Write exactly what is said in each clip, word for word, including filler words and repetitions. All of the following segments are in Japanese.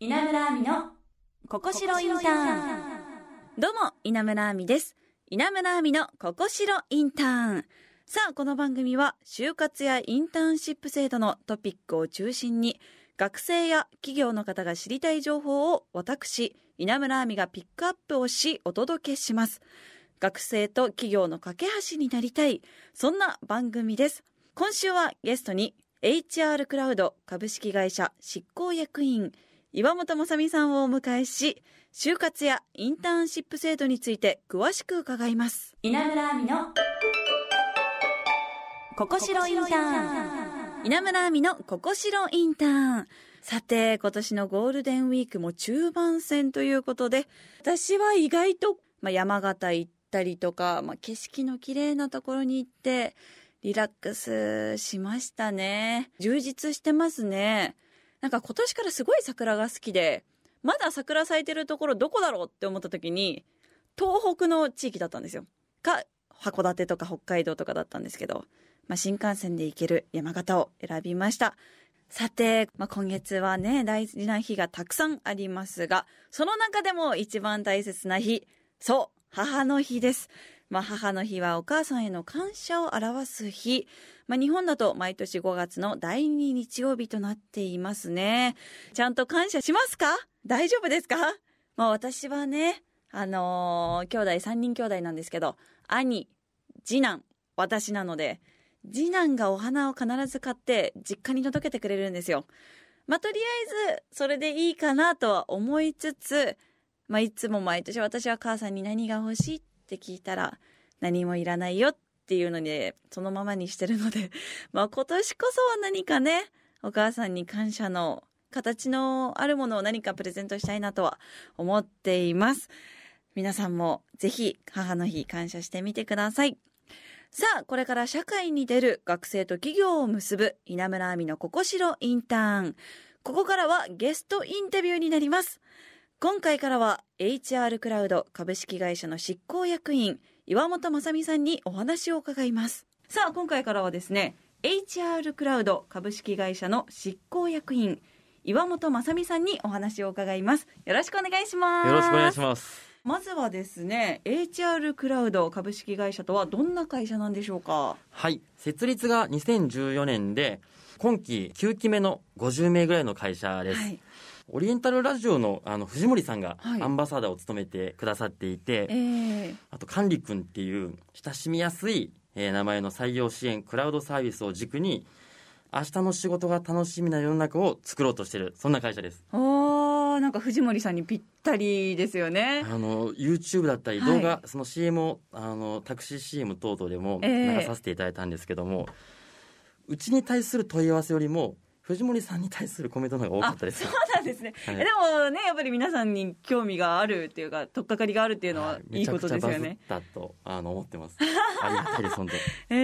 稲村亜美のここしろインターン。どうも稲村亜美です。稲村亜美のここしろインターン。さあ、この番組は就活やインターンシップ制度のトピックを中心に、学生や企業の方が知りたい情報を私稲村亜美がピックアップをしお届けします。学生と企業の架け橋になりたい、そんな番組です。今週はゲストに エイチアール クラウド株式会社執行役員岩本雅美さんをお迎えし、就活やインターンシップ制度について詳しく伺います。稲村亜美のここしろインターン。稲村亜美のここしろインターン。さて、今年のゴールデンウィークも中盤戦ということで、私は意外と、まあ、山形行ったりとか、まあ、景色の綺麗なところに行ってリラックスしましたね。充実してますね。なんか今年からすごい桜が好きで、まだ桜咲いてるところどこだろうって思った時に、東北の地域だったんですよ。か、函館とか北海道とかだったんですけど、まあ、新幹線で行ける山形を選びました。さて、まあ、今月はね、大事な日がたくさんありますが、その中でも一番大切な日、そう、母の日です。まあ、母の日はお母さんへの感謝を表す日。まあ、日本だと毎年ごがつのだいに日曜日となっていますね。ちゃんと感謝しますか？大丈夫ですか？まあ、私はね、あのー、兄弟、さんにん兄弟なんですけど、兄、次男、私なので、次男がお花を必ず買って実家に届けてくれるんですよ。まあ、とりあえずそれでいいかなとは思いつつ、まあ、いつも毎年私は母さんに何が欲しいってって聞いたら、何もいらないよっていうのでそのままにしてるのでまあ今年こそは何かね、お母さんに感謝の形のあるものを何かプレゼントしたいなとは思っています。皆さんもぜひ母の日感謝してみてください。さあ、これから社会に出る学生と企業を結ぶ稲村亜美のここしろインターン。ここからはゲストインタビューになります。今回からは エイチアール クラウド株式会社の執行役員岩本雅美さんにお話を伺います。さあ、今回からはですね、 エイチアール クラウド株式会社の執行役員岩本雅美さんにお話を伺います。よろしくお願いします。よろしくお願いします。まずはですね、 エイチアール クラウド株式会社とはどんな会社なんでしょうか？はい、設立がにせんじゅうよねんで、今期きゅうきめのごじゅうめいぐらいの会社です。はい、オリエンタルラジオ の, あの藤森さんがアンバサダーを務めてくださっていて、はい、えー、あとカンリ君っていう親しみやすい、えー、名前の採用支援クラウドサービスを軸に、明日の仕事が楽しみな世の中を作ろうとしている、そんな会社です。お、なんか藤森さんにぴったりですよね。あの YouTube だったり動画、はい、その シーエム をあのタクシー シーエム 等々でも流させていただいたんですけども、えー、うちに対する問い合わせよりも藤森さんに対するコメントの方が多かったです。そうなんですね、はい、でもね、やっぱり皆さんに興味があるっていうか、取っかかりがあるっていうのはいいことですよね。めちゃくちゃバズったとあの思ってます。ありがたいです本当に。え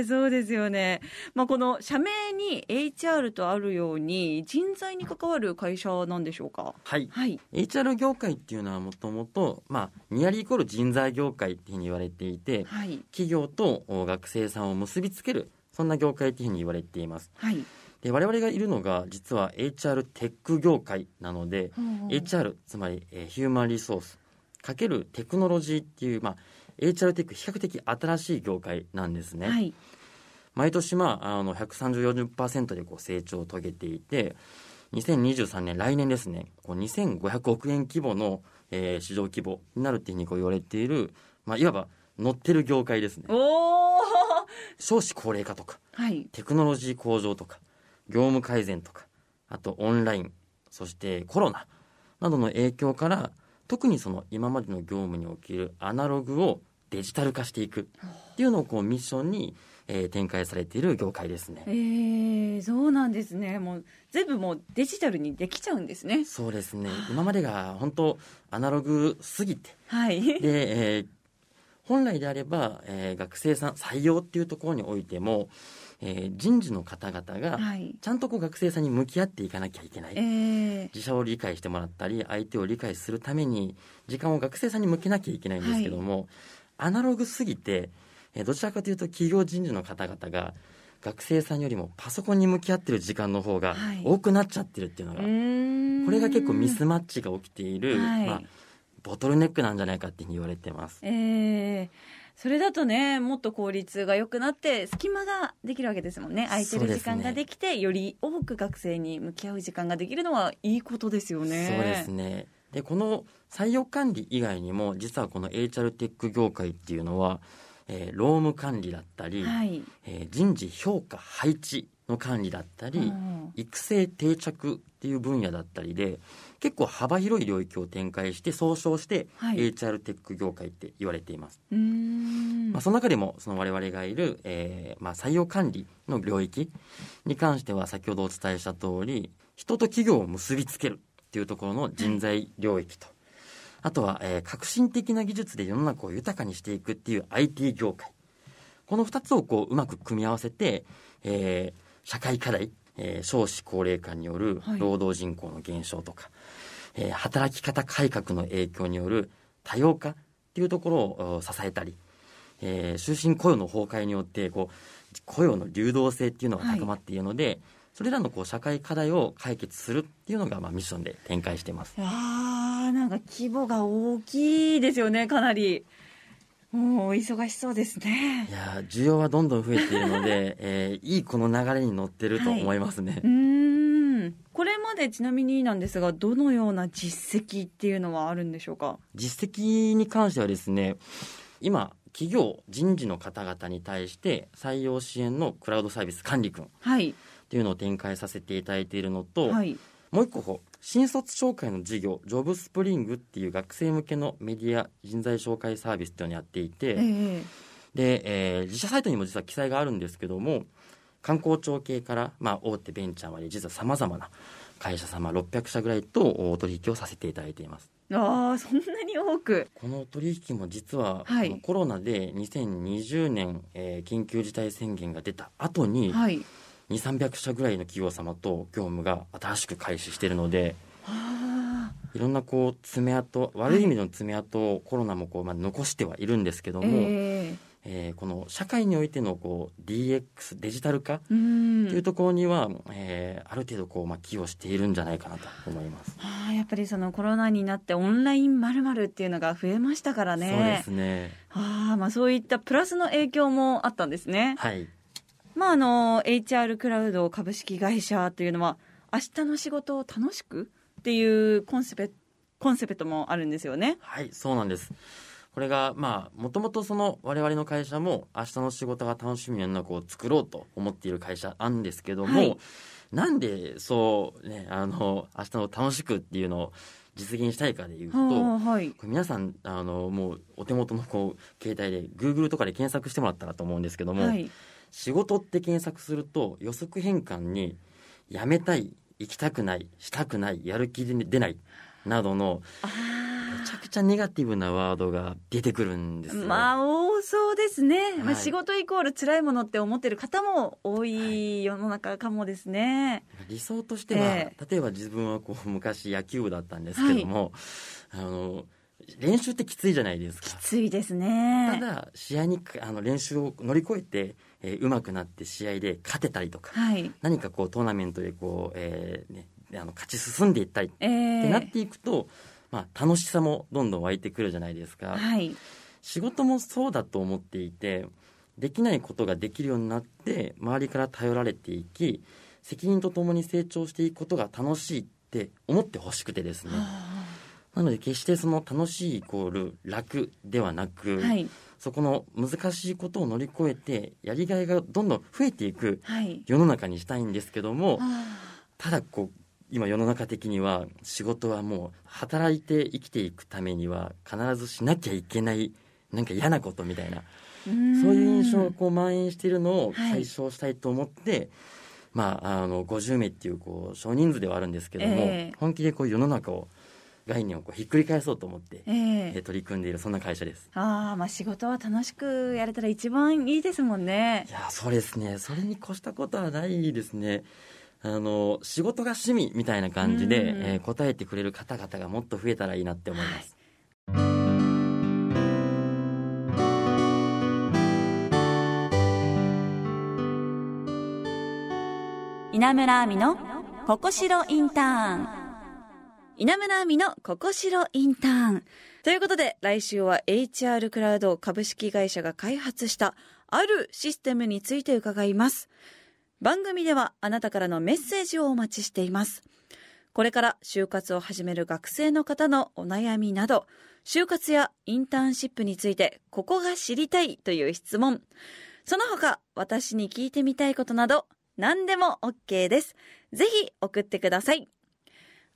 ー、そうですよね。まあ、この社名に エイチアール とあるように、人材に関わる会社なんでしょうか？はい、はい、エイチアール 業界っていうのはもともと、まあ、ニアリーイコール人材業界っていうふうに言われていて、はい、企業と学生さんを結びつける、そんな業界っていうふうに言われています。はい、で我々がいるのが実は エイチアール テック業界なので、うん、エイチアール つまり、えー、ヒューマンリソース×テクノロジーっていう、まあ、エイチアール テック比較的新しい業界なんですね、はい、毎年、まあ、あの ひゃくさんじゅう、よんじゅっパーセント でこう成長を遂げていて、にせんにじゅうさんねん来年ですね、こうにせんごひゃくおくえん規模の、えー、市場規模になるっていうふうにこう言われている、まあ、いわば乗ってる業界ですね。おー、少子高齢化とか、はい、テクノロジー向上とか業務改善とか、あとオンライン、そしてコロナなどの影響から、特にその今までの業務におけるアナログをデジタル化していくっていうのをこうミッションに、えー、展開されている業界ですね。えー、そうなんですね。もう全部もうデジタルにできちゃうんですね。そうですね、今までが本当アナログすぎて、はい、で、えー、本来であれば、えー、学生さん採用っていうところにおいても、えー、人事の方々がちゃんとこう学生さんに向き合っていかなきゃいけない、はい、えー、自社を理解してもらったり相手を理解するために時間を学生さんに向けなきゃいけないんですけども、はい、アナログすぎて、えー、どちらかというと企業人事の方々が学生さんよりもパソコンに向き合ってる時間の方が多くなっちゃってるっていうのが、はい、これが結構ミスマッチが起きている、はい、まあ、ボトルネックなんじゃないかって言われてます。えーそれだとね、もっと効率が良くなって隙間ができるわけですもんね。空いてる時間ができて、より多く学生に向き合う時間ができるのはいいことですよね。そうですね。で、この採用管理以外にも実はこの エイチアール テック業界っていうのは、えー、労務管理だったり、はい、えー、人事評価配置の管理だったり、うん、育成定着っていう分野だったりで結構幅広い領域を展開して総称して、はい、エイチアール テック業界って言われています。うーん、まあ、その中でもその我々がいる、えーまあ、採用管理の領域に関しては先ほどお伝えした通り、人と企業を結びつけるっていうところの人材領域と、はい、あとは、えー、革新的な技術で世の中を豊かにしていくっていう アイティー 業界、このふたつをこううまく組み合わせて、えー社会課題、えー、少子高齢化による労働人口の減少とか、はい、えー、働き方改革の影響による多様化っていうところを支えたり、えー、終身雇用の崩壊によってこう雇用の流動性っていうのが高まっているので、はい、それらのこう社会課題を解決するっていうのがまあミッションで展開しています。あー、なんか規模が大きいですよね。かなりもう忙しそうですね。いや、需要はどんどん増えているので、えー、いいこの流れに乗ってると思いますね、はい、うーん。これまでちなみになんですが、どのような実績っていうのはあるんでしょうか。実績に関してはですね、今企業人事の方々に対して採用支援のクラウドサービス管理くんっていうのを展開させていただいているのと、はい、もう一個新卒紹介の事業ジョブスプリングっていう学生向けのメディア人材紹介サービスっていうのをやっていて、えーでえー、自社サイトにも実は記載があるんですけども、観光庁系から、まあ、大手ベンチャーまで実はさまざまな会社様ろっぴゃくしゃぐらいとお取引をさせていただいています。ああ、そんなに多く。この取引も実は、はい、このコロナでにせんにじゅうねん、えー、緊急事態宣言が出た後に、はい、にせんさんびゃくしゃぐらいの企業様と業務が新しく開始しているので、いろんなこう爪痕、悪い意味の爪痕をコロナもこう、まあ、残してはいるんですけども、えーえー、この社会においてのこう ディーエックス デジタル化というところには、えー、ある程度こう、まあ、寄与しているんじゃないかなと思います。あ、やっぱりそのコロナになってオンライン〇〇っていうのが増えましたからね。そうですね。あ、まあ、そういったプラスの影響もあったんですね。はい、まあ、あの エイチアール クラウド株式会社というのは明日の仕事を楽しくっていうコンセプト、コンセプトもあるんですよね。はい、そうなんです。これがまあもともとその我々の会社も明日の仕事が楽しみなのを作ろうと思っている会社なんですけども、はい、なんでそうね、あの明日の楽しくっていうのを実現したいかでいうと、はい、これ皆さんあのもうお手元のこう携帯で Google とかで検索してもらったらと思うんですけども、はい、仕事って検索すると予測変換に辞めたい、行きたくない、したくない、やる気で出ないなどのめちゃくちゃネガティブなワードが出てくるんですよ。まあ多そうですね、はい、まあ、仕事イコール辛いものって思ってる方も多い世の中かもですね、はい、理想としては、えー、例えば自分はこう昔野球部だったんですけども、はい、あの練習ってきついじゃないですか。きついですね。ただ試合にあの練習を乗り越えてえー、上手くなって試合で勝てたりとか、はい、何かこうトーナメントでこう、えーね、あの勝ち進んでいったりってなっていくと、えーまあ、楽しさもどんどん湧いてくるじゃないですか、はい、仕事もそうだと思っていて、できないことができるようになって周りから頼られていき、責任とともに成長していくことが楽しいって思ってほしくてですね、なので決してその楽しいイコール楽ではなく、はい、そこの難しいことを乗り越えてやりがいがどんどん増えていく世の中にしたいんですけども、はい、ただこう今世の中的には仕事はもう働いて生きていくためには必ずしなきゃいけないなんか嫌なことみたいな、そういう印象がこう蔓延しているのを解消したいと思って、はい、まあ、あのごじゅうめいっていうこう少人数ではあるんですけども、えー、本気でこう世の中を概念をこうひっくり返そうと思って、えー、取り組んでいるそんな会社です。あ、まあ、仕事は楽しくやれたら一番いいですもんね。いや、そうですね。それに越したことはないですね。あの仕事が趣味みたいな感じで、えー、答えてくれる方々がもっと増えたらいいなって思います。はい、稲村亜美のここしろインターン。稲村亜美のここしろインターンということで、来週は エイチアール クラウド株式会社が開発したあるシステムについて伺います。番組ではあなたからのメッセージをお待ちしています。これから就活を始める学生の方のお悩みなど、就活やインターンシップについてここが知りたいという質問、その他私に聞いてみたいことなど何でも OK です。ぜひ送ってください。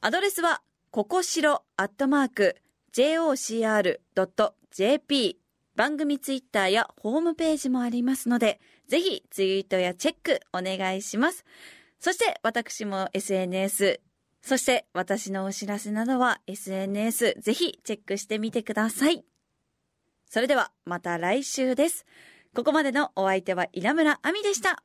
アドレスはここしろアットマーク ジェイオーシーアールドットジェーピー。 番組ツイッターやホームページもありますので、ぜひツイートやチェックお願いします。そして私も エスエヌエス、そして私のお知らせなどは エスエヌエス ぜひチェックしてみてください。それではまた来週です。ここまでのお相手は稲村亜美でした。